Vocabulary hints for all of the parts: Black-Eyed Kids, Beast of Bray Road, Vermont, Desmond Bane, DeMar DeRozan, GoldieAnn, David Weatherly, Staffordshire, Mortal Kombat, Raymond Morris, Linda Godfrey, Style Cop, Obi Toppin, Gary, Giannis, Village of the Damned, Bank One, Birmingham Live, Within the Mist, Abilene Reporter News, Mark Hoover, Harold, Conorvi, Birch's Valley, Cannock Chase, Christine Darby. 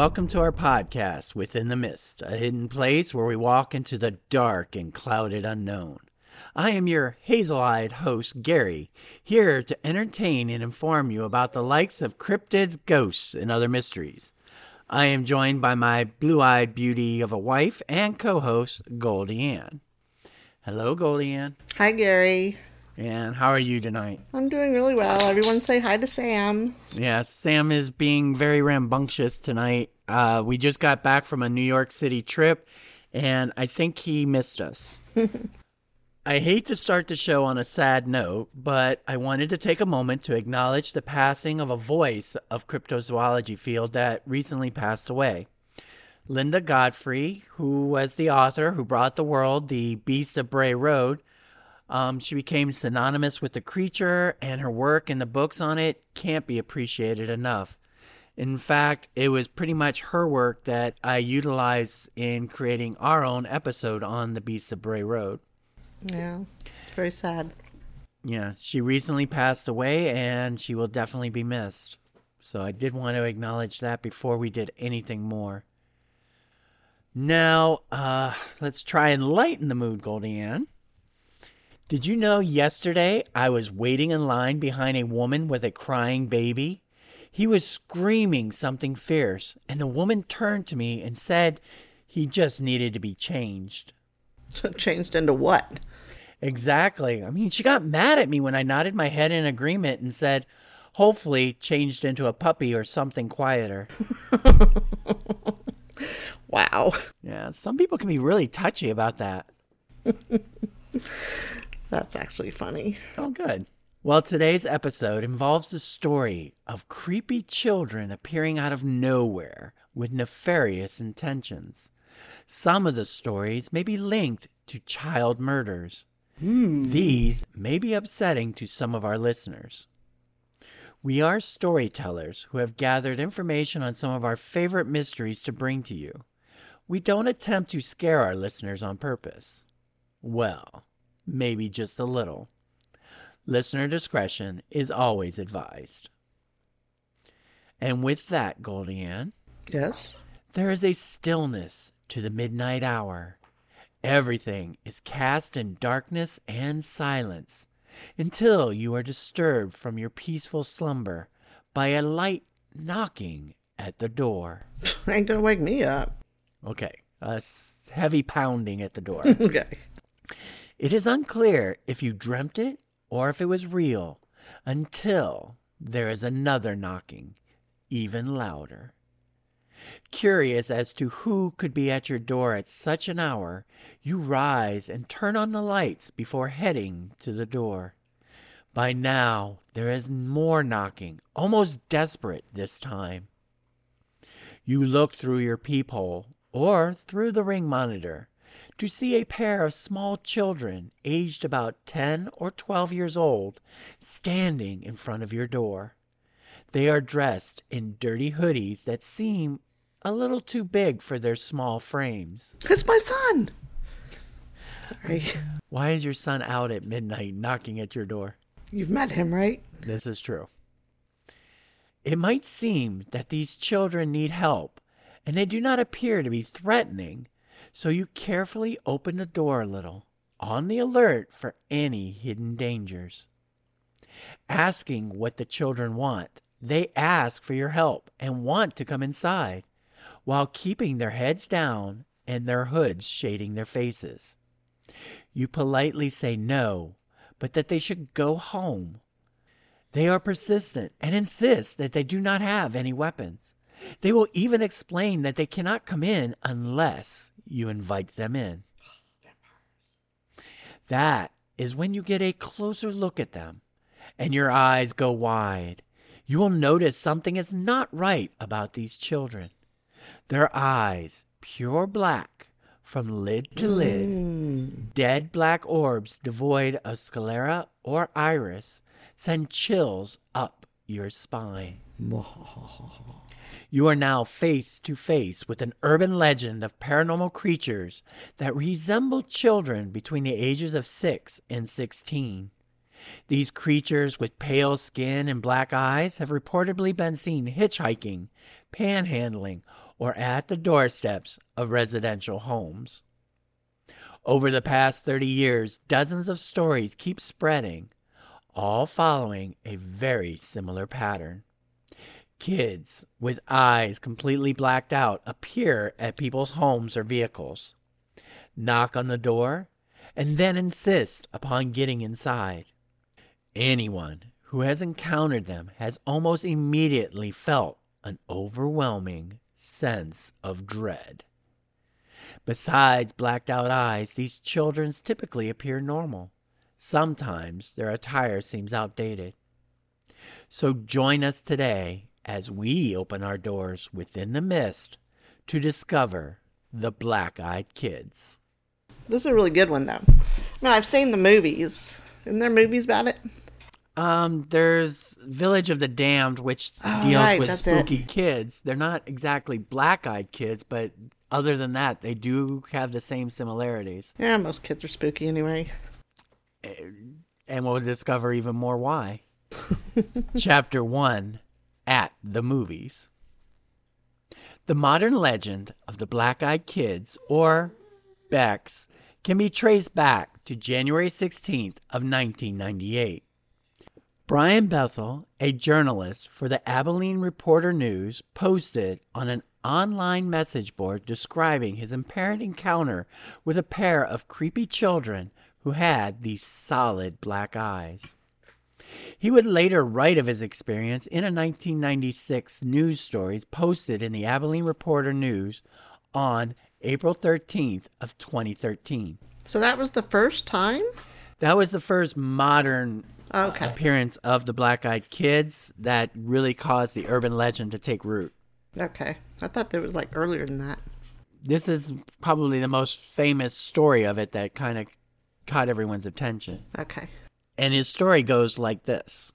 Welcome to our podcast, Within the Mist, a hidden place where we walk into the dark and clouded unknown. I am your hazel-eyed host, Gary, here to entertain and inform you about the likes of cryptids, ghosts, and other mysteries. I am joined by my blue-eyed beauty of a wife and co-host, GoldieAnn. Hello, GoldieAnn. Hi, Gary. And how are you tonight? I'm doing really well. Everyone say hi to Sam. Yeah, Sam is being very rambunctious tonight. We just got back from a New York City trip, and I think he missed us. I hate to start the show on a sad note, but I wanted to take a moment to acknowledge the passing of a voice of cryptozoology field that recently passed away. Linda Godfrey, who was the author who brought the world the Beast of Bray Road, she became synonymous with the creature, and her work and the books on it can't be appreciated enough. In fact, it was pretty much her work that I utilized in creating our own episode on the Beast of Bray Road. Yeah, very sad. Yeah, she recently passed away, and she will definitely be missed. So I did want to acknowledge that before we did anything more. Now, let's try and lighten the mood, GoldieAnn. Did you know yesterday I was waiting in line behind a woman with a crying baby? He was screaming something fierce, and the woman turned to me and said he just needed to be changed. So changed into what? Exactly. I mean, she got mad at me when I nodded my head in agreement and said, hopefully changed into a puppy or something quieter. Wow. Yeah, some people can be really touchy about that. That's actually funny. Oh, good. Well, today's episode involves the story of creepy children appearing out of nowhere with nefarious intentions. Some of the stories may be linked to child murders. These may be upsetting to some of our listeners. We are storytellers who have gathered information on some of our favorite mysteries to bring to you. We don't attempt to scare our listeners on purpose. Well, maybe just a little. Listener discretion is always advised. And with that, GoldieAnn. Yes? There is a stillness to the midnight hour. Everything is cast in darkness and silence until you are disturbed from your peaceful slumber by a light knocking at the door. Ain't gonna wake me up. Okay. A heavy pounding at the door. Okay. It is unclear if you dreamt it or if it was real until there is another knocking, even louder. Curious as to who could be at your door at such an hour, you rise and turn on the lights before heading to the door. By now, there is more knocking, almost desperate this time. You look through your peephole or through the ring monitor to see a pair of small children aged about 10 or 12 years old standing in front of your door. They are dressed in dirty hoodies that seem a little too big for their small frames. It's my son! Sorry. Why is your son out at midnight knocking at your door? You've met him, right? This is true. It might seem that these children need help, and they do not appear to be threatening, so you carefully open the door a little, on the alert for any hidden dangers. Asking what the children want, they ask for your help and want to come inside, while keeping their heads down and their hoods shading their faces. You politely say no, but that they should go home. They are persistent and insist that they do not have any weapons. They will even explain that they cannot come in unless you invite them in. That is when you get a closer look at them, and your eyes go wide. You will notice something is not right about these children. Their eyes, pure black, from lid to lid, dead black orbs devoid of sclera or iris, send chills up your spine. You are now face to face with an urban legend of paranormal creatures that resemble children between the ages of 6 and 16. These creatures with pale skin and black eyes have reportedly been seen hitchhiking, panhandling, or at the doorsteps of residential homes. Over the past 30 years, dozens of stories keep spreading, all following a very similar pattern. Kids with eyes completely blacked out appear at people's homes or vehicles, knock on the door, and then insist upon getting inside. Anyone who has encountered them has almost immediately felt an overwhelming sense of dread. Besides blacked-out eyes, these children typically appear normal. Sometimes their attire seems outdated. So join us today as we open our doors within the mist to discover the Black-Eyed Kids. This is a really good one, though. I mean, I've seen the movies. Isn't there movies about it? There's Village of the Damned, which deals with spooky kids. They're not exactly black-eyed kids, but other than that, they do have the same similarities. Yeah, most kids are spooky anyway. And we'll discover even more why. Chapter 1, At the Movies. The modern legend of the Black-Eyed Kids, or Becks, can be traced back to January 16th of 1998. Brian Bethel, a journalist for the Abilene Reporter News, posted on an online message board describing his apparent encounter with a pair of creepy children who had these solid black eyes. He would later write of his experience in a 1996 news story posted in the Abilene Reporter News on April 13th of 2013. So that was the first time? That was the first modern appearance of the Black-Eyed Kids that really caused the urban legend to take root. Okay. I thought there was like earlier than that. This is probably the most famous story of it that kind of caught everyone's attention. Okay. And his story goes like this.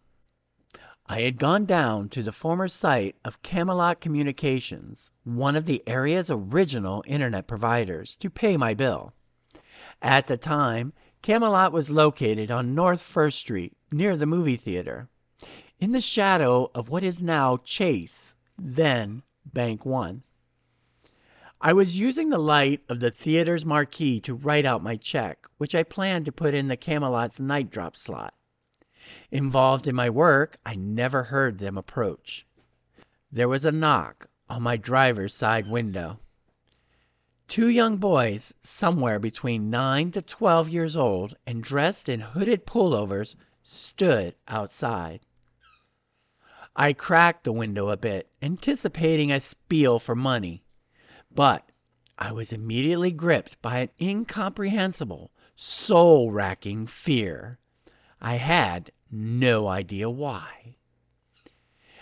I had gone down to the former site of Camelot Communications, one of the area's original internet providers, to pay my bill. At the time, Camelot was located on North First Street, near the movie theater, in the shadow of what is now Chase, then Bank One. I was using the light of the theater's marquee to write out my check, which I planned to put in the Camelot's night drop slot. Involved in my work, I never heard them approach. There was a knock on my driver's side window. Two young boys, somewhere between 9 to 12 years old and dressed in hooded pullovers, stood outside. I cracked the window a bit, anticipating a spiel for money. But I was immediately gripped by an incomprehensible, soul-racking fear. I had no idea why.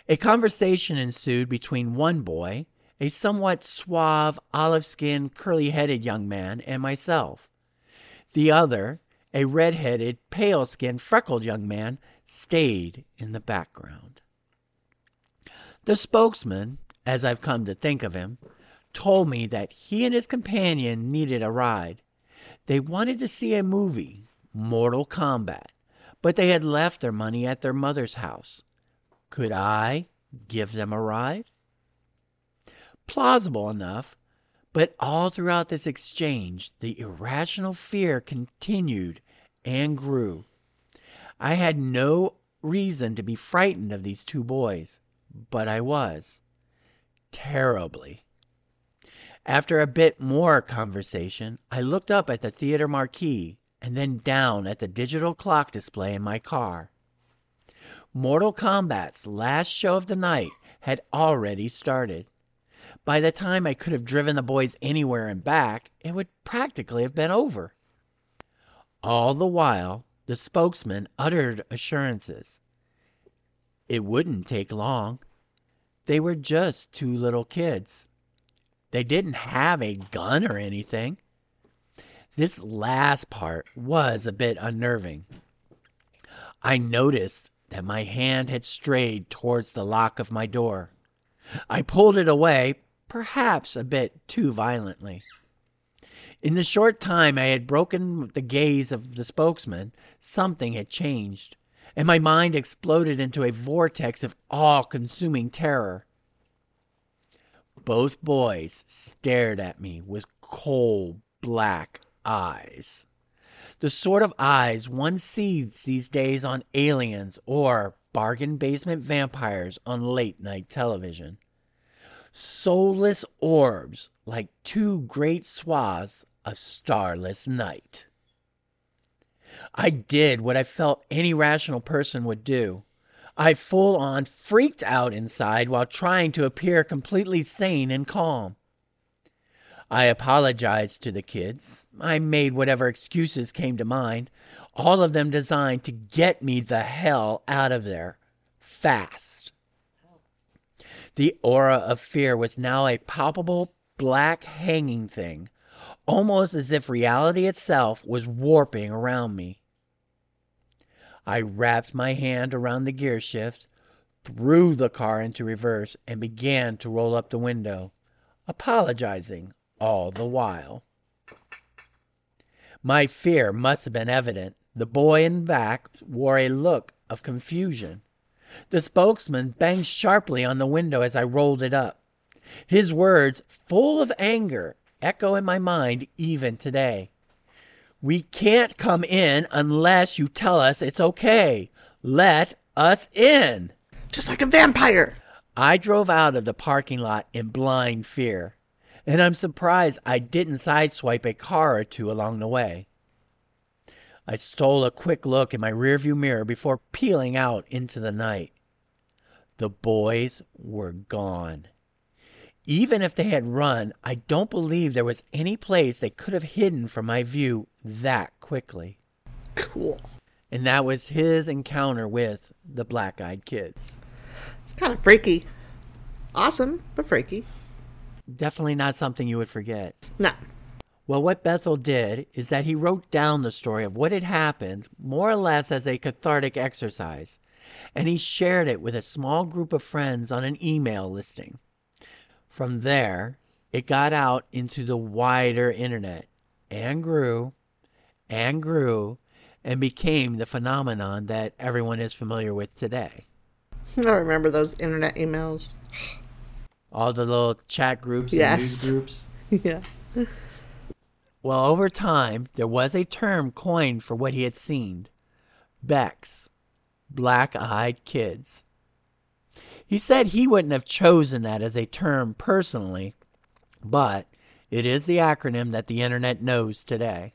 A conversation ensued between one boy, a somewhat suave, olive-skinned, curly-headed young man, and myself. The other, a red-headed, pale-skinned, freckled young man, stayed in the background. The spokesman, as I've come to think of him, told me that he and his companion needed a ride. They wanted to see a movie, Mortal Kombat, but they had left their money at their mother's house. Could I give them a ride? Plausible enough, but all throughout this exchange, the irrational fear continued and grew. I had no reason to be frightened of these two boys, but I was. Terribly. After a bit more conversation, I looked up at the theater marquee and then down at the digital clock display in my car. Mortal Kombat's last show of the night had already started. By the time I could have driven the boys anywhere and back, it would practically have been over. All the while, the spokesman uttered assurances. It wouldn't take long. They were just two little kids. They didn't have a gun or anything. This last part was a bit unnerving. I noticed that my hand had strayed towards the lock of my door. I pulled it away, perhaps a bit too violently. In the short time I had broken the gaze of the spokesman, something had changed, and my mind exploded into a vortex of all-consuming terror. Both boys stared at me with coal black eyes. The sort of eyes one sees these days on aliens or bargain basement vampires on late night television. Soulless orbs like two great swaths of starless night. I did what I felt any rational person would do. I full-on freaked out inside while trying to appear completely sane and calm. I apologized to the kids. I made whatever excuses came to mind, all of them designed to get me the hell out of there, fast. The aura of fear was now a palpable, black hanging thing, almost as if reality itself was warping around me. I wrapped my hand around the gear shift, threw the car into reverse, and began to roll up the window, apologizing all the while. My fear must have been evident. The boy in back wore a look of confusion. The spokesman banged sharply on the window as I rolled it up. His words, full of anger, echo in my mind even today. "We can't come in unless you tell us it's okay. Let us in." Just like a vampire. I drove out of the parking lot in blind fear, and I'm surprised I didn't sideswipe a car or two along the way. I stole a quick look in my rearview mirror before peeling out into the night. The boys were gone. Even if they had run, I don't believe there was any place they could have hidden from my view that quickly. Cool. And that was his encounter with the Black-Eyed Kids. It's kind of freaky. Awesome, but freaky. Definitely not something you would forget. No. Well, what Bethel did is that he wrote down the story of what had happened, more or less as a cathartic exercise, and he shared it with a small group of friends on an email listing. From there, it got out into the wider internet and grew, and became the phenomenon that everyone is familiar with today. I remember those internet emails. All the little chat groups and news groups. Yeah. Well, over time, there was a term coined for what he had seen. Becks, Black-Eyed Kids. He said he wouldn't have chosen that as a term personally, but it is the acronym that the internet knows today.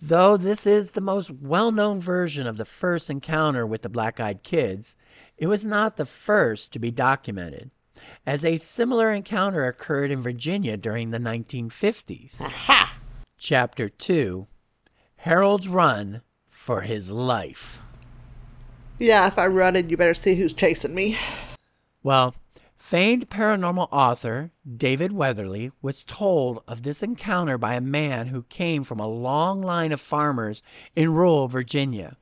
Though this is the most well-known version of the first encounter with the Black-Eyed Kids, it was not the first to be documented, as a similar encounter occurred in Virginia during the 1950s. Aha! Chapter 2, Harold's Run for His Life. Yeah, if I run it, you better see who's chasing me. Well, famed paranormal author David Weatherly was told of this encounter by a man who came from a long line of farmers in rural Virginia.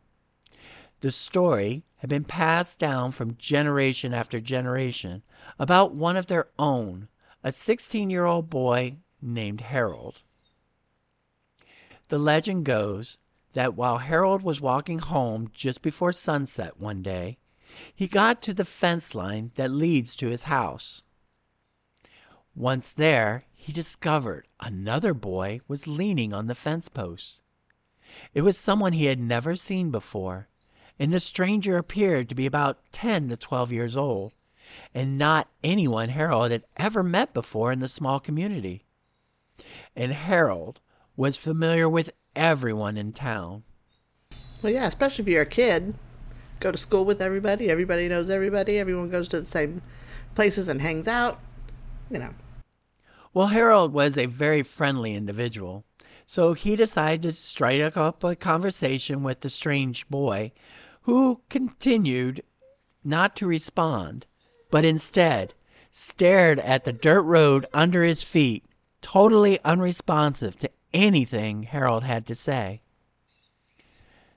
The story had been passed down from generation after generation about one of their own, a 16-year-old boy named Harold. The legend goes that while Harold was walking home just before sunset one day, he got to the fence line that leads to his house. Once there, he discovered another boy was leaning on the fence post. It was someone he had never seen before, and the stranger appeared to be about 10 to 12 years old, and not anyone Harold had ever met before in the small community. And Harold was familiar with everyone in town. Well, yeah, especially if you're a kid. Go to school with everybody. Everybody knows everybody. Everyone goes to the same places and hangs out. You know. Well, Harold was a very friendly individual, so he decided to strike up a conversation with the strange boy, who continued not to respond, but instead stared at the dirt road under his feet, totally unresponsive to anything Harold had to say.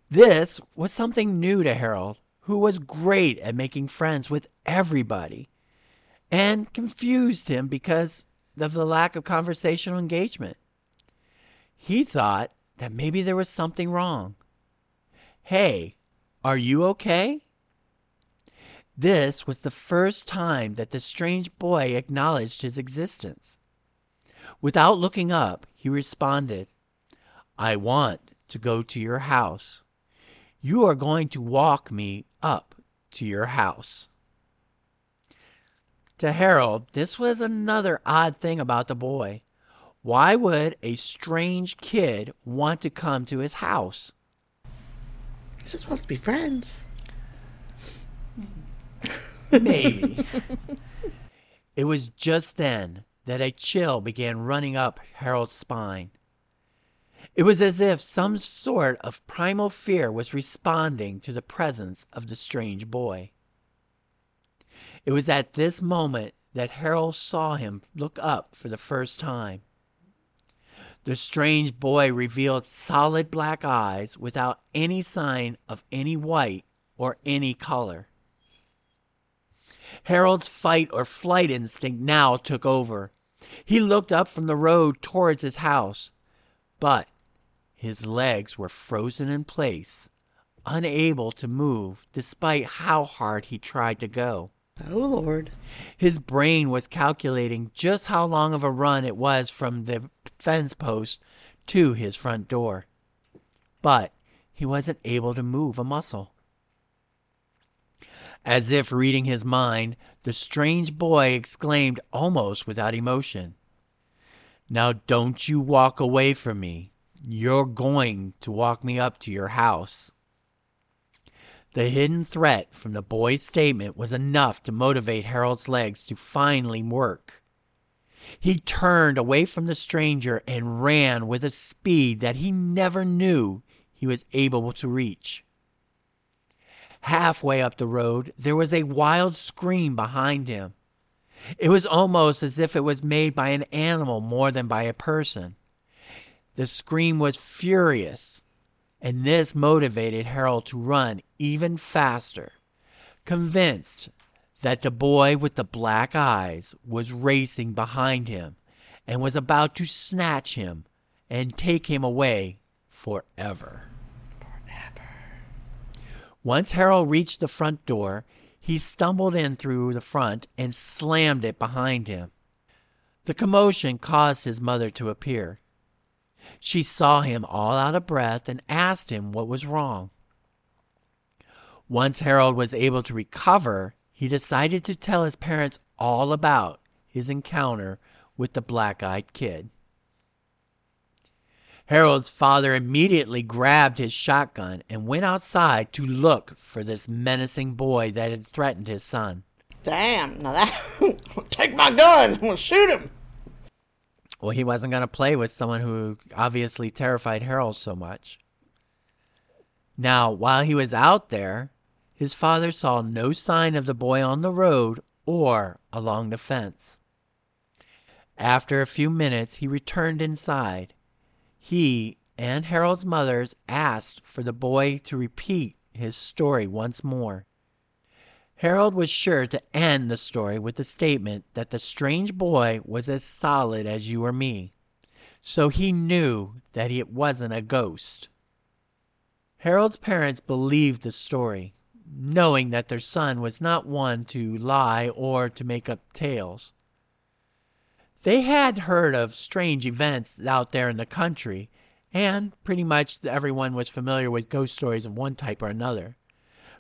This was something new to Harold, who was great at making friends with everybody, and confused him because of the lack of conversational engagement. He thought that maybe there was something wrong. "Hey, are you okay?" This was the first time that the strange boy acknowledged his existence. Without looking up, he responded, "I want to go to your house. You are going to walk me up to your house." To Harold, this was another odd thing about the boy. Why would a strange kid want to come to his house? They're supposed to be friends. Maybe. It was just then that a chill began running up Harold's spine. It was as if some sort of primal fear was responding to the presence of the strange boy. It was at this moment that Harold saw him look up for the first time. The strange boy revealed solid black eyes without any sign of any white or any color. Harold's fight or flight instinct now took over. He looked up from the road towards his house, but his legs were frozen in place, unable to move despite how hard he tried to go. Oh, Lord. His brain was calculating just how long of a run it was from the fence post to his front door. But he wasn't able to move a muscle. As if reading his mind, the strange boy exclaimed almost without emotion, "Now don't you walk away from me. You're going to walk me up to your house." The hidden threat from the boy's statement was enough to motivate Harold's legs to finally work. He turned away from the stranger and ran with a speed that he never knew he was able to reach. Halfway up the road, there was a wild scream behind him. It was almost as if it was made by an animal more than by a person. The scream was furious, and this motivated Harold to run even faster, convinced that the boy with the black eyes was racing behind him and was about to snatch him and take him away forever. Once Harold reached the front door, he stumbled in through the front and slammed it behind him. The commotion caused his mother to appear. She saw him all out of breath and asked him what was wrong. Once Harold was able to recover, he decided to tell his parents all about his encounter with the black-eyed kid. Harold's father immediately grabbed his shotgun and went outside to look for this menacing boy that had threatened his son. Damn, now that... Take my gun! I'm gonna shoot him! Well, he wasn't going to play with someone who obviously terrified Harold so much. Now, while he was out there, his father saw no sign of the boy on the road or along the fence. After a few minutes, he returned inside. He and Harold's mother asked for the boy to repeat his story once more. Harold was sure to end the story with the statement that the strange boy was as solid as you or me, so he knew that it wasn't a ghost. Harold's parents believed the story, knowing that their son was not one to lie or to make up tales. They had heard of strange events out there in the country, and pretty much everyone was familiar with ghost stories of one type or another.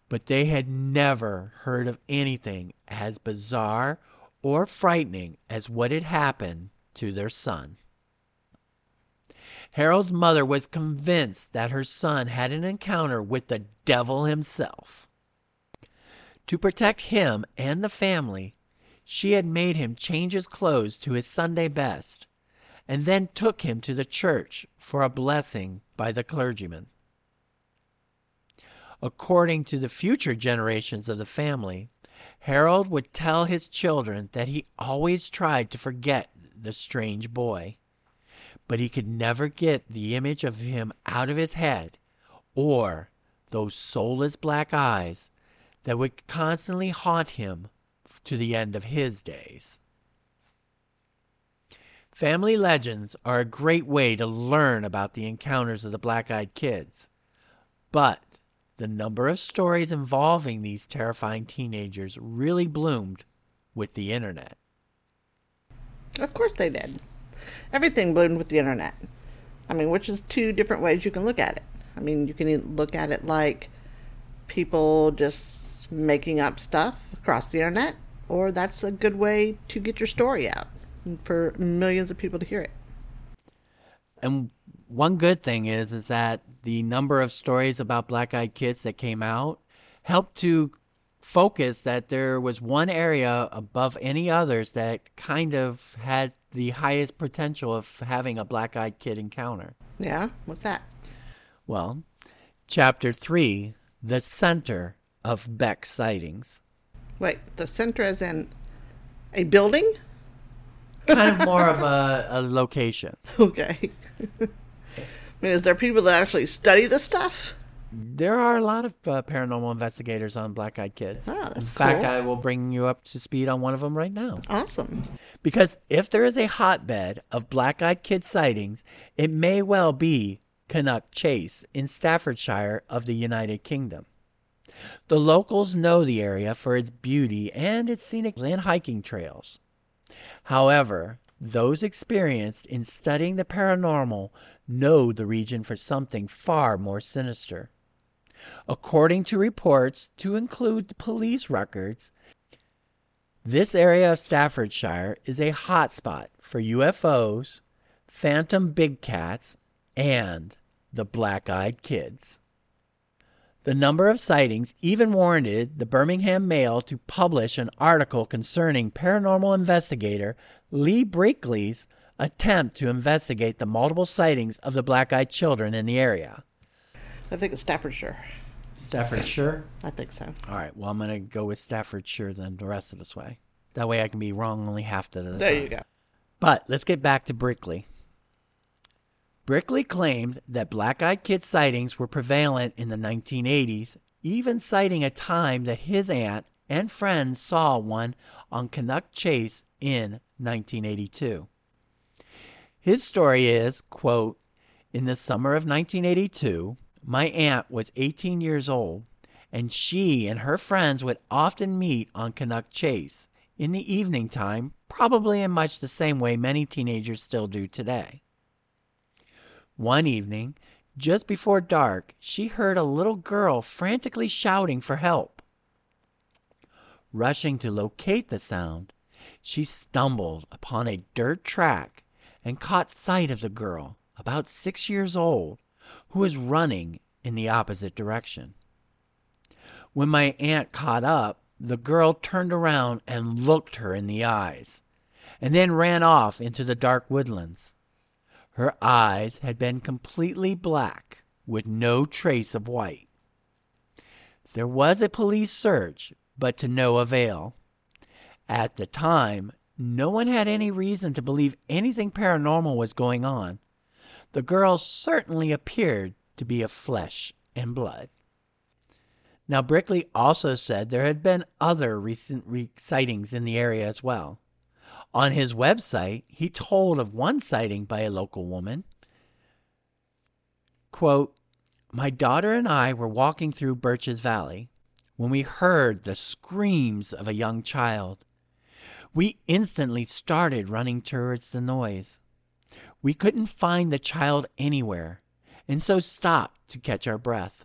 But they had never heard of anything as bizarre or frightening as what had happened to their son. Harold's mother was convinced that her son had an encounter with the devil himself. To protect him and the family, she had made him change his clothes to his Sunday best, and then took him to the church for a blessing by the clergyman. According to the future generations of the family, Harold would tell his children that he always tried to forget the strange boy, but he could never get the image of him out of his head, or those soulless black eyes that would constantly haunt him to the end of his days. Family legends are a great way to learn about the encounters of the black-eyed kids, but The number of stories involving these terrifying teenagers really bloomed with the internet. Of course they did. Everything bloomed with the internet. I mean, which is two different ways you can look at it. I mean, you can look at it like people just making up stuff across the internet, or that's a good way to get your story out for millions of people to hear it. And one good thing is that the number of stories about Black-Eyed Kids that came out helped to focus that there was one area above any others that kind of had the highest potential of having a Black-Eyed Kid encounter. Yeah? What's that? Well, Chapter 3, The Center of Beck Sightings. Wait, the center as in a building? Kind of more of a location. Okay. I mean, is there people that actually study this stuff? There are a lot of paranormal investigators on Black-Eyed Kids. Oh, that's cool. In fact, I will bring you up to speed on one of them right now. Awesome. Because if there is a hotbed of Black-Eyed Kid sightings, it may well be Cannock Chase in Staffordshire of the United Kingdom. The locals know the area for its beauty and its scenic and hiking trails. However, those experienced in studying the paranormal know the region for something far more sinister. According to reports, to include the police records, this area of Staffordshire is a hotspot for UFOs, phantom big cats, and the Black-Eyed Kids. The number of sightings even warranted the Birmingham Mail to publish an article concerning paranormal investigator Lee Brinkley's attempt to investigate the multiple sightings of the black-eyed children in the area. I think it's Staffordshire. Staffordshire? I think so. All right. Well, I'm going to go with Staffordshire then the rest of this way. That way I can be wrong only half the time. There you go. But let's get back to Brinkley. Brinkley claimed that Black-Eyed Kid sightings were prevalent in the 1980s, even citing a time that his aunt and friend saw one on Cannock Chase in 1982. His story is, quote, "In the summer of 1982, my aunt was 18 years old, and she and her friends would often meet on Cannock Chase in the evening time, probably in much the same way many teenagers still do today. One evening, just before dark, she heard a little girl frantically shouting for help. Rushing to locate the sound, she stumbled upon a dirt track and caught sight of the girl, about 6 years old, who was running in the opposite direction. When my aunt caught up, the girl turned around and looked her in the eyes, and then ran off into the dark woodlands. Her eyes had been completely black, with no trace of white. There was a police search, but to no avail. At the time, no one had any reason to believe anything paranormal was going on. The girl certainly appeared to be of flesh and blood." Now, Brinkley also said there had been other recent sightings in the area as well. On his website, he told of one sighting by a local woman. Quote, "My daughter and I were walking through Birch's Valley when we heard the screams of a young child. We instantly started running towards the noise. We couldn't find the child anywhere, and so stopped to catch our breath.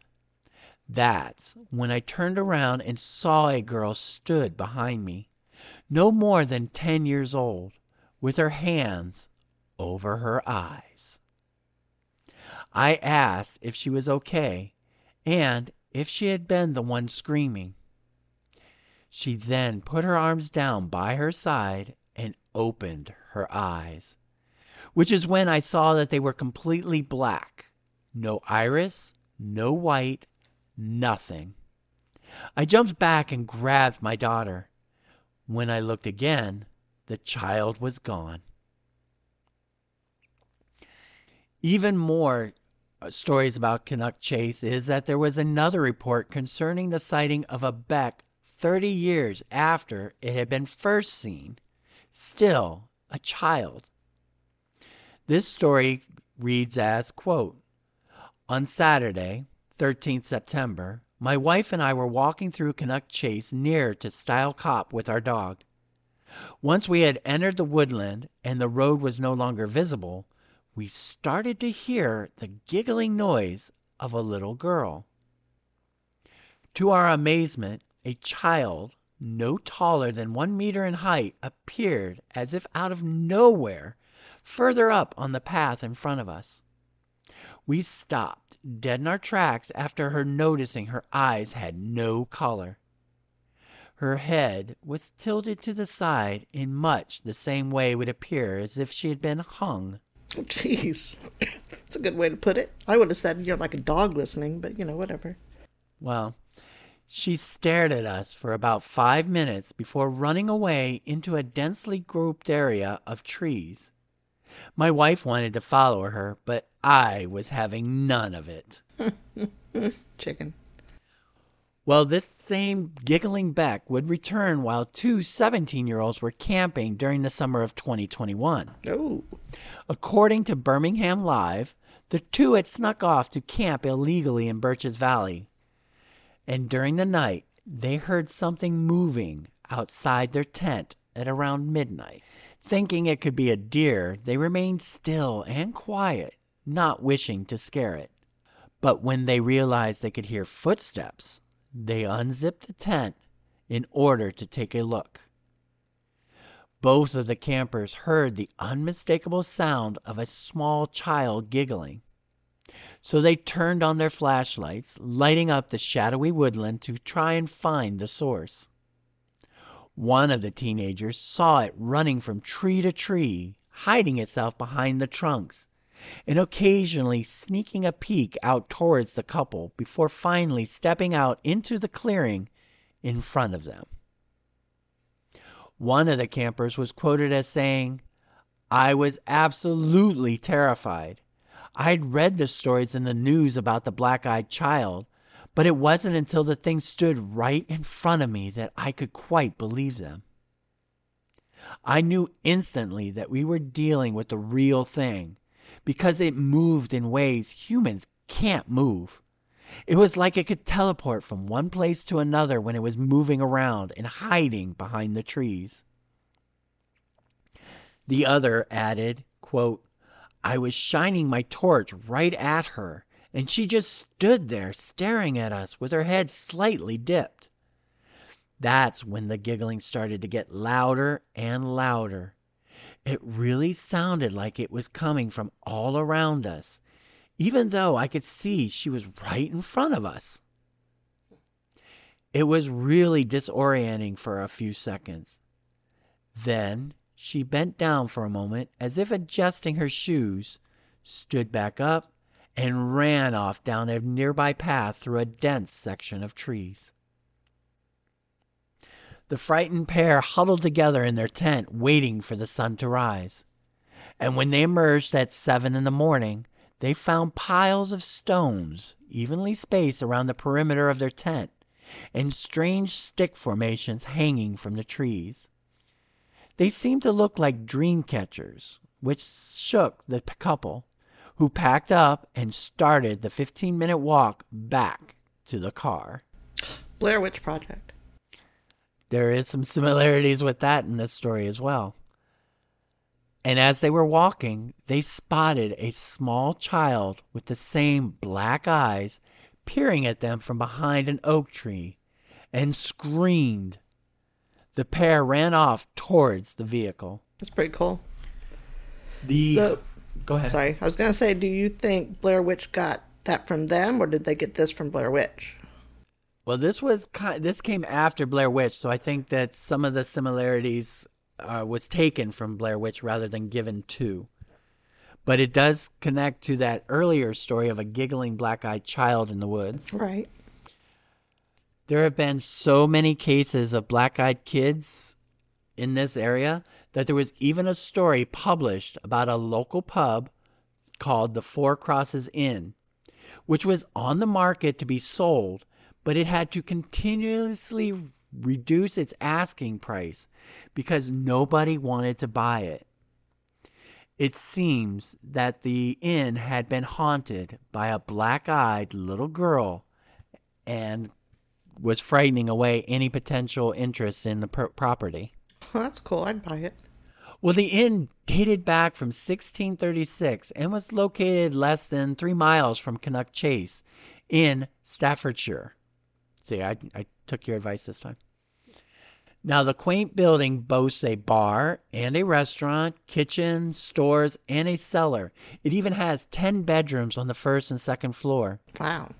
That's when I turned around and saw a girl stood behind me, no more than 10 years old, with her hands over her eyes. I asked if she was okay and if she had been the one screaming. She then put her arms down by her side and opened her eyes, which is when I saw that they were completely black. No iris, no white, nothing. I jumped back and grabbed my daughter. When I looked again, the child was gone." Even more stories about Cannock Chase is that there was another report concerning the sighting of a Beck 30 years after it had been first seen, still a child. This story reads as, quote, "On Saturday, 13th September, my wife and I were walking through Cannock Chase near to Style Cop with our dog. Once we had entered the woodland and the road was no longer visible, we started to hear the giggling noise of a little girl. To our amazement, a child no taller than 1 meter in height appeared as if out of nowhere further up on the path in front of us. We stopped dead in our tracks after her noticing her eyes had no color. Her head was tilted to the side in much the same way it would appear as if she had been hung. Jeez, that's a good way to put it. I would have said you're like a dog listening, but whatever. Well, she stared at us for about 5 minutes before running away into a densely grouped area of trees. My wife wanted to follow her, but I was having none of it. Chicken. Well, this same giggling beck would return while two 17-year-olds were camping during the summer of 2021. Oh. According to Birmingham Live, the two had snuck off to camp illegally in Birch's Valley. And during the night, they heard something moving outside their tent at around midnight. Thinking it could be a deer, they remained still and quiet, not wishing to scare it. But when they realized they could hear footsteps, they unzipped the tent in order to take a look. Both of the campers heard the unmistakable sound of a small child giggling. So they turned on their flashlights, lighting up the shadowy woodland to try and find the source. One of the teenagers saw it running from tree to tree, hiding itself behind the trunks, and occasionally sneaking a peek out towards the couple before finally stepping out into the clearing in front of them. One of the campers was quoted as saying, "I was absolutely terrified. I'd read the stories in the news about the black-eyed child, but it wasn't until the thing stood right in front of me that I could quite believe them. I knew instantly that we were dealing with the real thing, because it moved in ways humans can't move. It was like it could teleport from one place to another when it was moving around and hiding behind the trees." The other added, quote, "I was shining my torch right at her, and she just stood there staring at us with her head slightly dipped. That's when the giggling started to get louder and louder. It really sounded like it was coming from all around us, even though I could see she was right in front of us. It was really disorienting for a few seconds. Then she bent down for a moment as if adjusting her shoes, stood back up, and ran off down a nearby path through a dense section of trees. The frightened pair huddled together in their tent, waiting for the sun to rise. And when they emerged at 7 a.m, they found piles of stones evenly spaced around the perimeter of their tent and strange stick formations hanging from the trees. They seemed to look like dream catchers, which shook the couple, who packed up and started the 15-minute walk back to the car. Blair Witch Project. There is some similarities with that in this story as well. And as they were walking, they spotted a small child with the same black eyes peering at them from behind an oak tree and screamed. The pair ran off towards the vehicle. That's pretty cool. Go ahead. Sorry, I was going to say, do you think Blair Witch got that from them, or did they get this from Blair Witch? Well, this came after Blair Witch, so I think that some of the similarities was taken from Blair Witch rather than given to. But it does connect to that earlier story of a giggling black-eyed child in the woods. Right. There have been so many cases of black-eyed kids in this area that there was even a story published about a local pub called the Four Crosses Inn, which was on the market to be sold, but it had to continuously reduce its asking price because nobody wanted to buy it. It seems that the inn had been haunted by a black-eyed little girl and was frightening away any potential interest in the property. Well, that's cool. I'd buy it. Well, the inn dated back from 1636 and was located less than 3 miles from Cannock Chase in Staffordshire. See, I took your advice this time. Now, the quaint building boasts a bar and a restaurant, kitchen, stores, and a cellar. It even has 10 bedrooms on the first and second floor. Wow.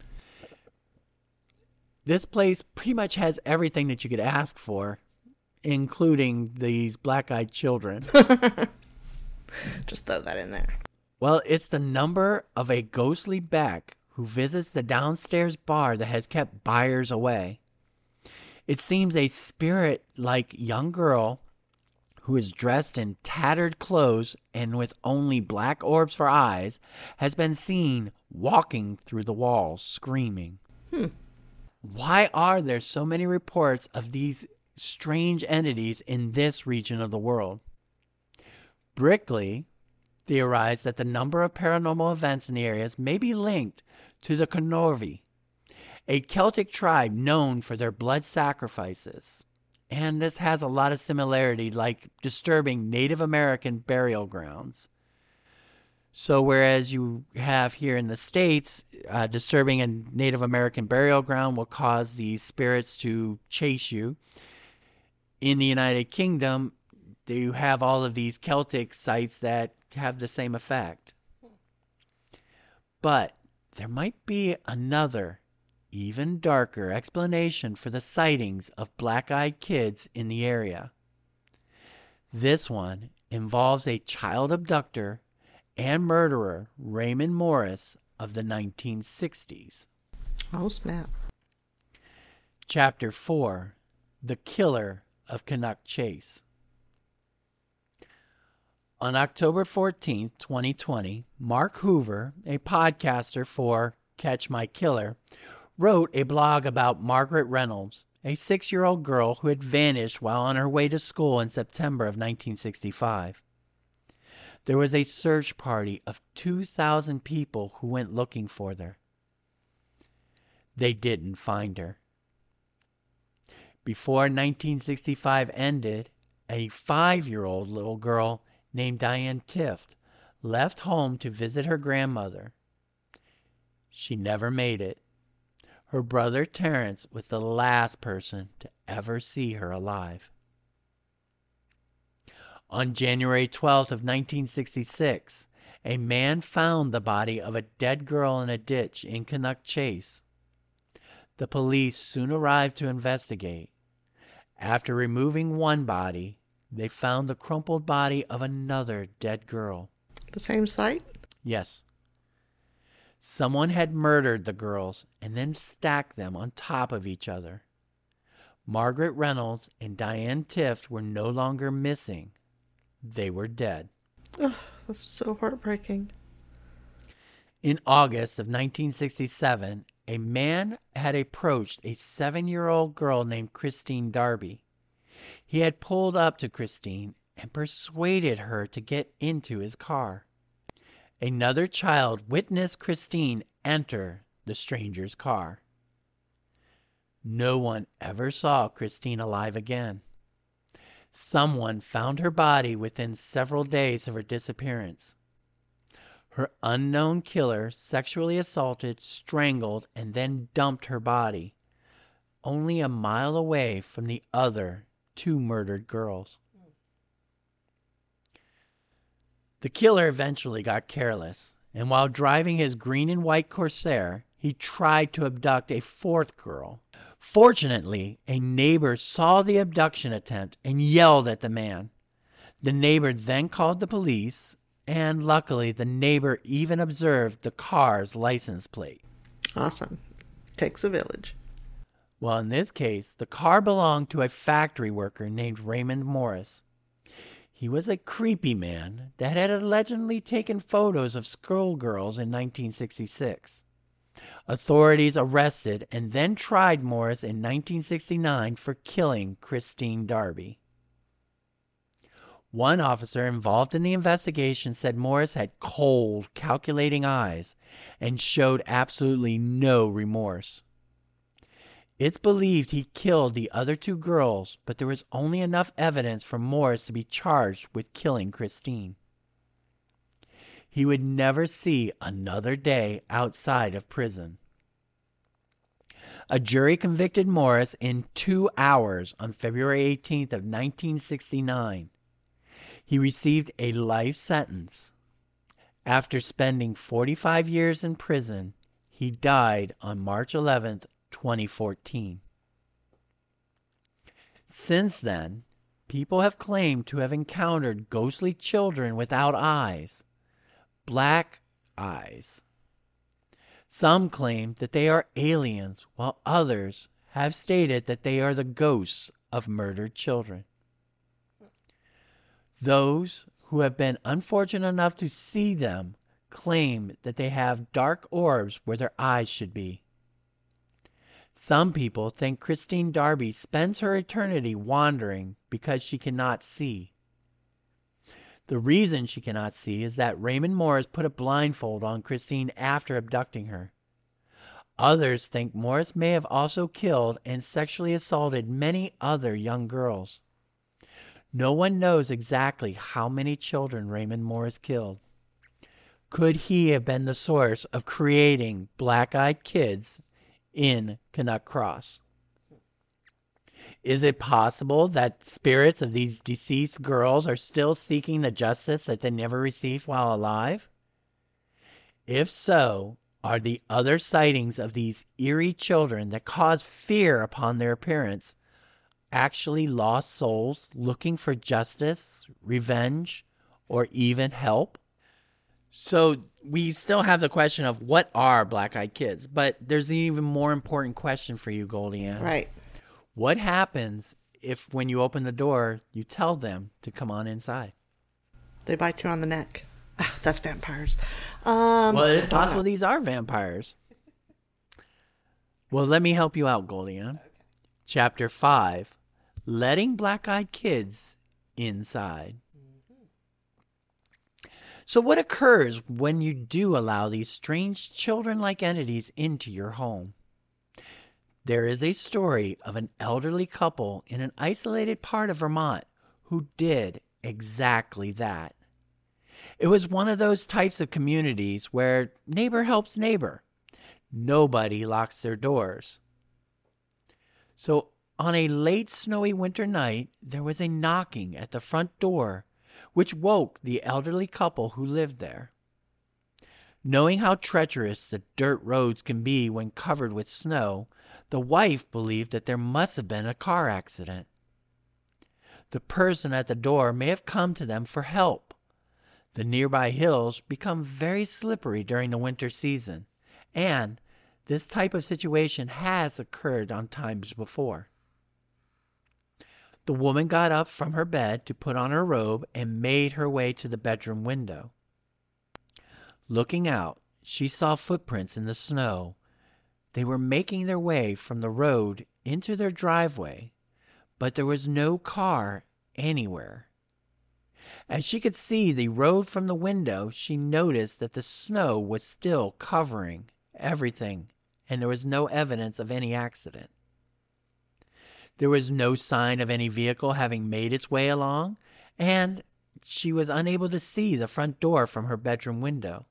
This place pretty much has everything that you could ask for, including these black-eyed children. Just throw that in there. Well, it's the number of a ghostly Beck who visits the downstairs bar that has kept buyers away. It seems a spirit-like young girl who is dressed in tattered clothes and with only black orbs for eyes has been seen walking through the walls screaming. Hmm. Why are there so many reports of these strange entities in this region of the world? Brickley theorized that the number of paranormal events in the areas may be linked to the Conorvi, a Celtic tribe known for their blood sacrifices. And this has a lot of similarity, like disturbing Native American burial grounds. So whereas you have here in the States, disturbing a Native American burial ground will cause these spirits to chase you. In the United Kingdom, you have all of these Celtic sites that have the same effect. But there might be another, even darker explanation for the sightings of black-eyed kids in the area. This one involves a child abductor and murderer, Raymond Morris, of the 1960s. Oh, snap. Chapter 4, The Killer of Cannock Chase. On October 14th, 2020, Mark Hoover, a podcaster for Catch My Killer, wrote a blog about Margaret Reynolds, a 6-year-old girl who had vanished while on her way to school in September of 1965. There was a search party of 2,000 people who went looking for her. They didn't find her. Before 1965 ended, a 5-year-old little girl named Diane Tift left home to visit her grandmother. She never made it. Her brother Terrence was the last person to ever see her alive. On January 12th of 1966, a man found the body of a dead girl in a ditch in Cannock Chase. The police soon arrived to investigate. After removing one body, they found the crumpled body of another dead girl. The same site? Yes. Someone had murdered the girls and then stacked them on top of each other. Margaret Reynolds and Diane Tift were no longer missing. They were dead. Oh, that's so heartbreaking. In August of 1967, a man had approached a 7-year-old girl named Christine Darby. He had pulled up to Christine and persuaded her to get into his car. Another child witnessed Christine enter the stranger's car. No one ever saw Christine alive again. Someone found her body within several days of her disappearance. Her unknown killer sexually assaulted, strangled, and then dumped her body, only a mile away from the other 2 murdered girls. The killer eventually got careless, and while driving his green and white Corsair, he tried to abduct a 4th girl. Fortunately, a neighbor saw the abduction attempt and yelled at the man. The neighbor then called the police, and luckily the neighbor even observed the car's license plate. Awesome. Takes a village. Well, in this case, the car belonged to a factory worker named Raymond Morris. He was a creepy man that had allegedly taken photos of schoolgirls in 1966. Authorities arrested and then tried Morris in 1969 for killing Christine Darby. One officer involved in the investigation said Morris had cold, calculating eyes and showed absolutely no remorse. It's believed he killed the other two girls, but there was only enough evidence for Morris to be charged with killing Christine. He would never see another day outside of prison. A jury convicted Morris in 2 hours on February 18th of 1969. He received a life sentence. After spending 45 years in prison, he died on March 11th, 2014. Since then, people have claimed to have encountered ghostly children without eyes, black eyes. Some claim that they are aliens, while others have stated that they are the ghosts of murdered children. Those who have been unfortunate enough to see them claim that they have dark orbs where their eyes should be. Some people think Christine Darby spends her eternity wandering because she cannot see. The reason she cannot see is that Raymond Morris put a blindfold on Christine after abducting her. Others think Morris may have also killed and sexually assaulted many other young girls. No one knows exactly how many children Raymond Morris killed. Could he have been the source of creating Black-Eyed Kids in Cannock Chase? Is it possible that spirits of these deceased girls are still seeking the justice that they never received while alive? If so, are the other sightings of these eerie children that cause fear upon their appearance actually lost souls looking for justice, revenge, or even help? So we still have the question of what are Black-Eyed Kids, but there's an even more important question for you, GoldieAnn. Right. What happens if, when you open the door, you tell them to come on inside? They bite you on the neck. Oh, that's vampires. Well, it's possible these are vampires. Well, let me help you out, GoldieAnn. Okay. Chapter 5, Letting Black-Eyed Kids Inside. Mm-hmm. So what occurs when you do allow these strange children-like entities into your home? There is a story of an elderly couple in an isolated part of Vermont who did exactly that. It was one of those types of communities where neighbor helps neighbor. Nobody locks their doors. So on a late snowy winter night, there was a knocking at the front door, which woke the elderly couple who lived there. Knowing how treacherous the dirt roads can be when covered with snow, the wife believed that there must have been a car accident. The person at the door may have come to them for help. The nearby hills become very slippery during the winter season, and this type of situation has occurred on times before. The woman got up from her bed to put on her robe and made her way to the bedroom window. Looking out, she saw footprints in the snow. They were making their way from the road into their driveway, but there was no car anywhere. As she could see the road from the window, she noticed that the snow was still covering everything, and there was no evidence of any accident. There was no sign of any vehicle having made its way along, and she was unable to see the front door from her bedroom window.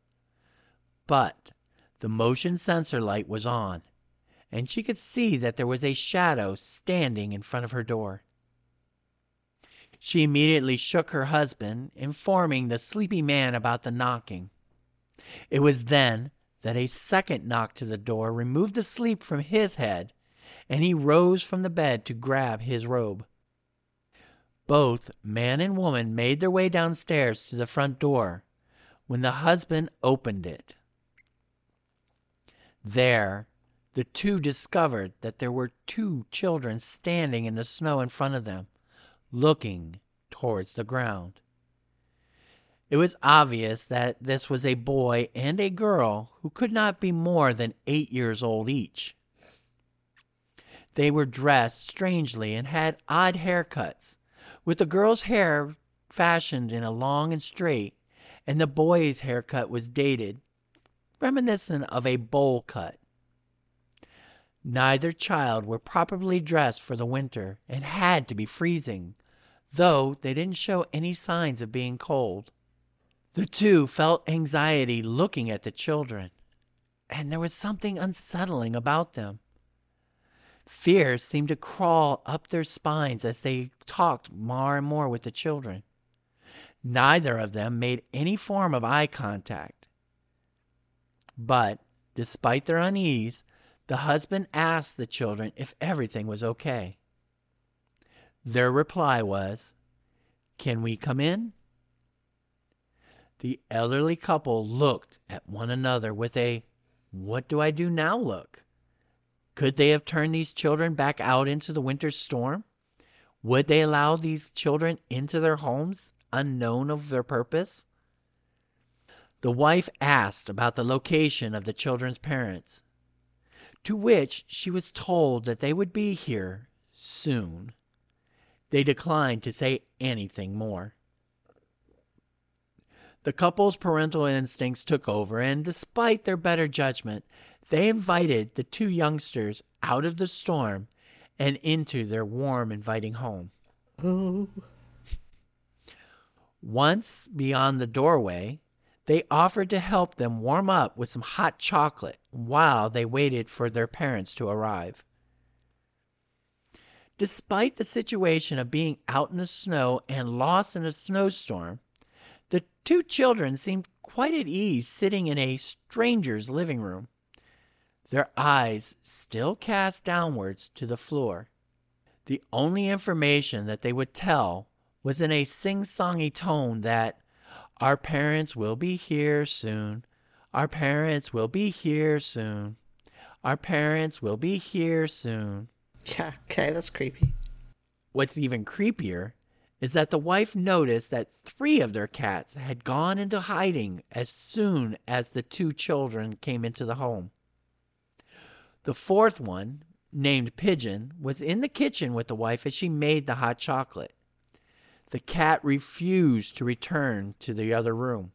But the motion sensor light was on, and she could see that there was a shadow standing in front of her door. She immediately shook her husband, informing the sleepy man about the knocking. It was then that a second knock to the door removed the sleep from his head, and he rose from the bed to grab his robe. Both man and woman made their way downstairs to the front door when the husband opened it. There, the two discovered that there were two children standing in the snow in front of them, looking towards the ground. It was obvious that this was a boy and a girl who could not be more than 8 years old each. They were dressed strangely and had odd haircuts, with the girl's hair fashioned in a long and straight, and the boy's haircut was dated, reminiscent of a bowl cut. Neither child were properly dressed for the winter and had to be freezing, though they didn't show any signs of being cold. The two felt anxiety looking at the children, and there was something unsettling about them. Fear seemed to crawl up their spines as they talked more and more with the children. Neither of them made any form of eye contact. But, despite their unease, the husband asked the children if everything was okay. Their reply was, "Can we come in?" The elderly couple looked at one another with a "What do I do now?" look. Could they have turned these children back out into the winter storm? Would they allow these children into their homes, unknown of their purpose? The wife asked about the location of the children's parents, to which she was told that they would be here soon. They declined to say anything more. The couple's parental instincts took over, and despite their better judgment, they invited the two youngsters out of the storm and into their warm, inviting home. Oh. Once beyond the doorway, they offered to help them warm up with some hot chocolate while they waited for their parents to arrive. Despite the situation of being out in the snow and lost in a snowstorm, the two children seemed quite at ease sitting in a stranger's living room, their eyes still cast downwards to the floor. The only information that they would tell was in a sing-songy tone that, "Our parents will be here soon. Our parents will be here soon. Our parents will be here soon." Yeah, okay, that's creepy. What's even creepier is that the wife noticed that 3 of their cats had gone into hiding as soon as the 2 children came into the home. The 4th one, named Pigeon, was in the kitchen with the wife as she made the hot chocolate. The cat refused to return to the other room.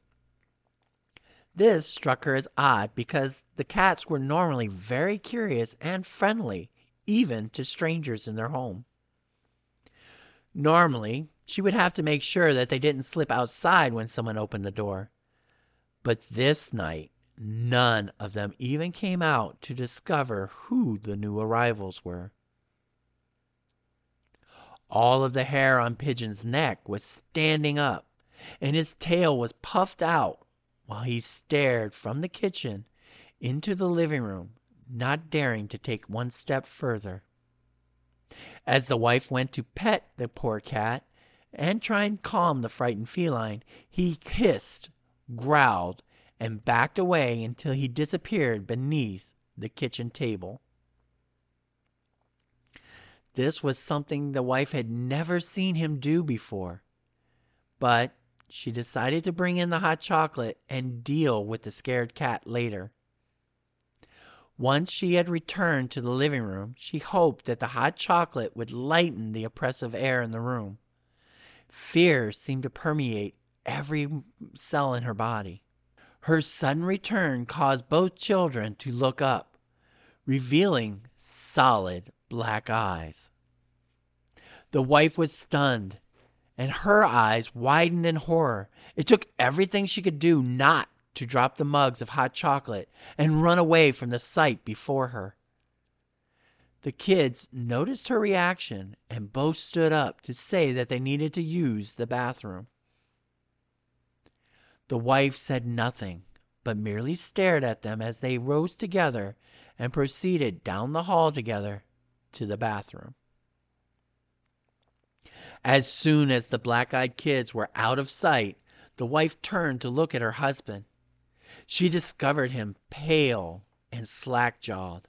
This struck her as odd because the cats were normally very curious and friendly, even to strangers in their home. Normally, she would have to make sure that they didn't slip outside when someone opened the door. But this night, none of them even came out to discover who the new arrivals were. All of the hair on Pigeon's neck was standing up, and his tail was puffed out while he stared from the kitchen into the living room, not daring to take one step further. As the wife went to pet the poor cat and try and calm the frightened feline, he hissed, growled, and backed away until he disappeared beneath the kitchen table. This was something the wife had never seen him do before. But she decided to bring in the hot chocolate and deal with the scared cat later. Once she had returned to the living room, she hoped that the hot chocolate would lighten the oppressive air in the room. Fear seemed to permeate every cell in her body. Her sudden return caused both children to look up, revealing solid black eyes. The wife was stunned, and her eyes widened in horror. It took everything she could do not to drop the mugs of hot chocolate and run away from the sight before her. The kids noticed her reaction and both stood up to say that they needed to use the bathroom. The wife said nothing, but merely stared at them as they rose together and proceeded down the hall together to the bathroom. As soon as the black-eyed kids were out of sight, the wife turned to look at her husband. She discovered him pale and slack-jawed.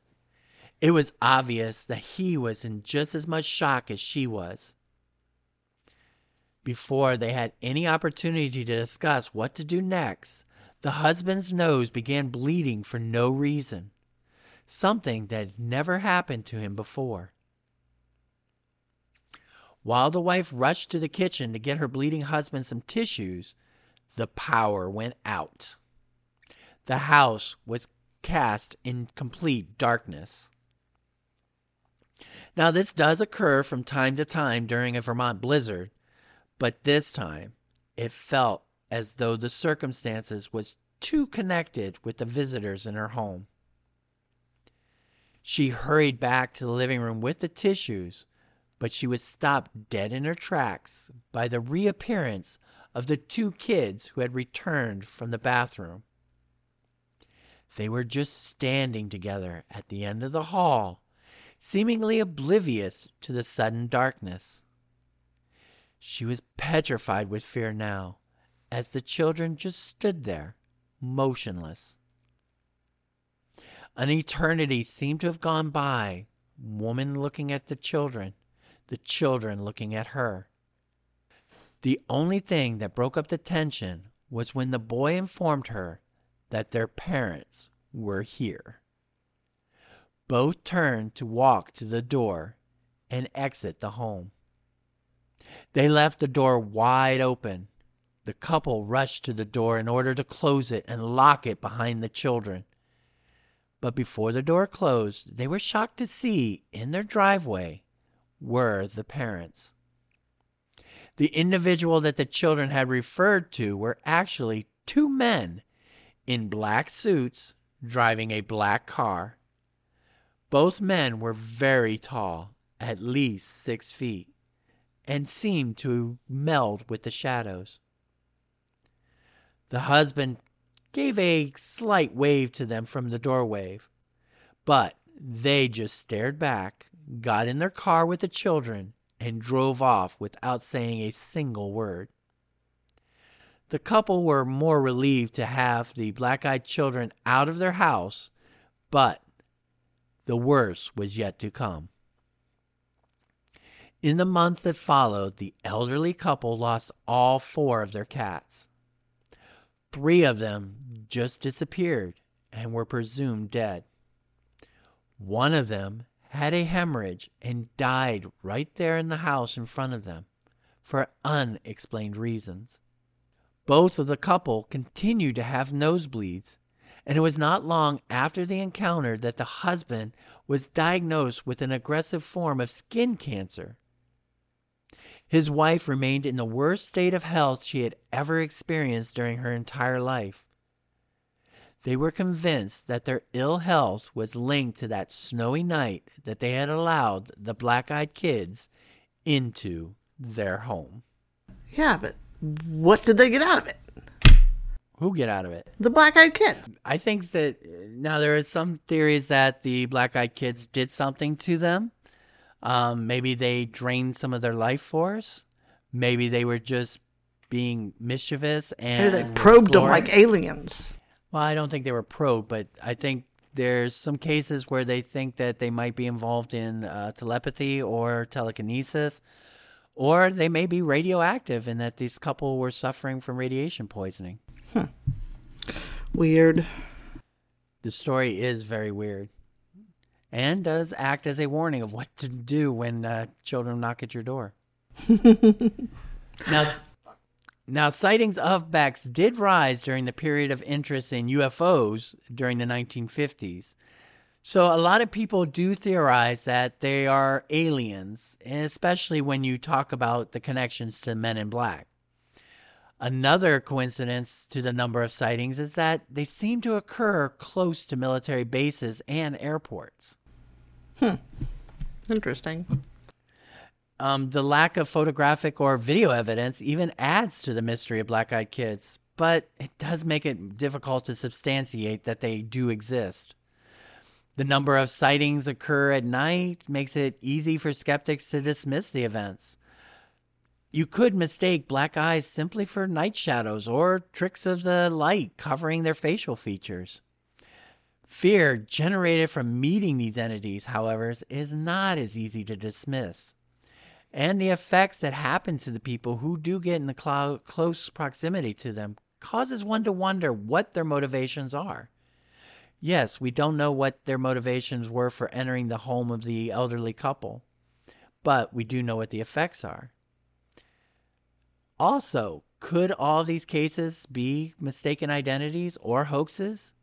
It was obvious that he was in just as much shock as she was. Before they had any opportunity to discuss what to do next, the husband's nose began bleeding for no reason, something that had never happened to him before. While the wife rushed to the kitchen to get her bleeding husband some tissues, the power went out. The house was cast in complete darkness. Now, this does occur from time to time during a Vermont blizzard, but this time it felt as though the circumstances was too connected with the visitors in her home. She hurried back to the living room with the tissues, but she was stopped dead in her tracks by the reappearance of the two kids who had returned from the bathroom. They were just standing together at the end of the hall, seemingly oblivious to the sudden darkness. She was petrified with fear now, as the children just stood there, motionless. An eternity seemed to have gone by, woman looking at the children looking at her. The only thing that broke up the tension was when the boy informed her that their parents were here. Both turned to walk to the door and exit the home. They left the door wide open. The couple rushed to the door in order to close it and lock it behind the children. But before the door closed, they were shocked to see in their driveway were the parents. The individual that the children had referred to were actually two men in black suits driving a black car. Both men were very tall, at least 6 feet, and seemed to meld with the shadows. The husband gave a slight wave to them from the doorway, but they just stared back, got in their car with the children, and drove off without saying a single word. The couple were more relieved to have the black-eyed children out of their house, but the worst was yet to come. In the months that followed, the elderly couple lost all 4 of their cats. 3 of them just disappeared and were presumed dead. One of them had a hemorrhage and died right there in the house in front of them for unexplained reasons. Both of the couple continued to have nosebleeds, and it was not long after the encounter that the husband was diagnosed with an aggressive form of skin cancer. His wife remained in the worst state of health she had ever experienced during her entire life. They were convinced that their ill health was linked to that snowy night that they had allowed the black-eyed kids into their home. Yeah, but what did they get out of it? Who get out of it? The black-eyed kids. I think that now there is some theories that the black-eyed kids did something to them. Maybe they drained some of their life force. Maybe they were just being mischievous. And maybe they probed them like aliens. Well, I don't think they were probed, but I think there's some cases where they think that they might be involved in telepathy or telekinesis, or they may be radioactive and that these couple were suffering from radiation poisoning. Huh. Weird. The story is very weird. And does act as a warning of what to do when children knock at your door. Now, sightings of Becks did rise during the period of interest in UFOs during the 1950s. So a lot of people do theorize that they are aliens, especially when you talk about the connections to Men in Black. Another coincidence to the number of sightings is that they seem to occur close to military bases and airports. Interesting. The lack of photographic or video evidence even adds to the mystery of black-eyed kids, but it does make it difficult to substantiate that they do exist. The number of sightings occur at night makes it easy for skeptics to dismiss the events. You could mistake black eyes simply for night shadows or tricks of the light covering their facial features. Fear generated from meeting these entities, however, is not as easy to dismiss. And the effects that happen to the people who do get in the close proximity to them causes one to wonder what their motivations are. Yes, we don't know what their motivations were for entering the home of the elderly couple. but we do know what the effects are. Also, could all these cases be mistaken identities or hoaxes?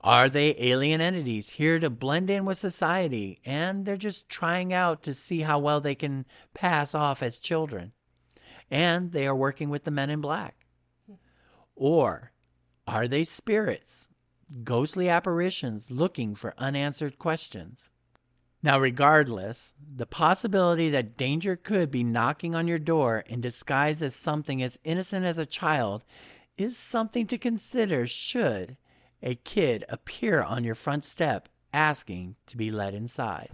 Are they alien entities here to blend in with society, and they're just trying out to see how well they can pass off as children? And they are working with the men in black. Or are they spirits, ghostly apparitions looking for unanswered questions? Now, regardless, the possibility that danger could be knocking on your door in disguise as something as innocent as a child is something to consider should a kid appear on your front step asking to be let inside.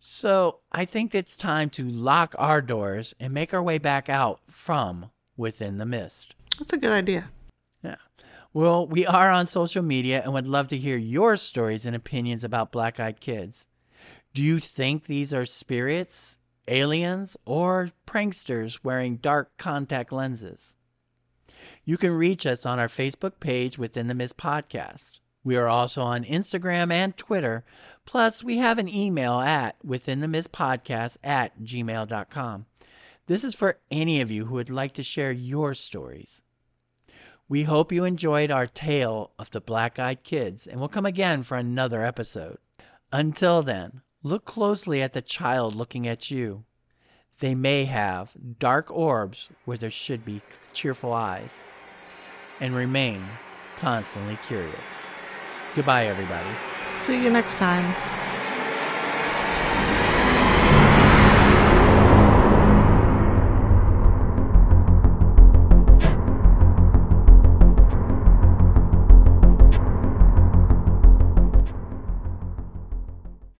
So I think it's time to lock our doors and make our way back out from Within the Mist. That's a good idea. Yeah. Well, we are on social media and would love to hear your stories and opinions about Black-Eyed Kids. Do you think these are spirits, aliens, or pranksters wearing dark contact lenses? You can reach us on our Facebook page, Within the Mist Podcast. We are also on Instagram and Twitter. Plus, we have an email at withintthemistpodcast@gmail.com. This is for any of you who would like to share your stories. We hope you enjoyed our tale of the Black-Eyed Kids, and we'll come again for another episode. Until then, look closely at the child looking at you. They may have dark orbs where there should be cheerful eyes, and remain constantly curious. Goodbye, everybody. See you next time.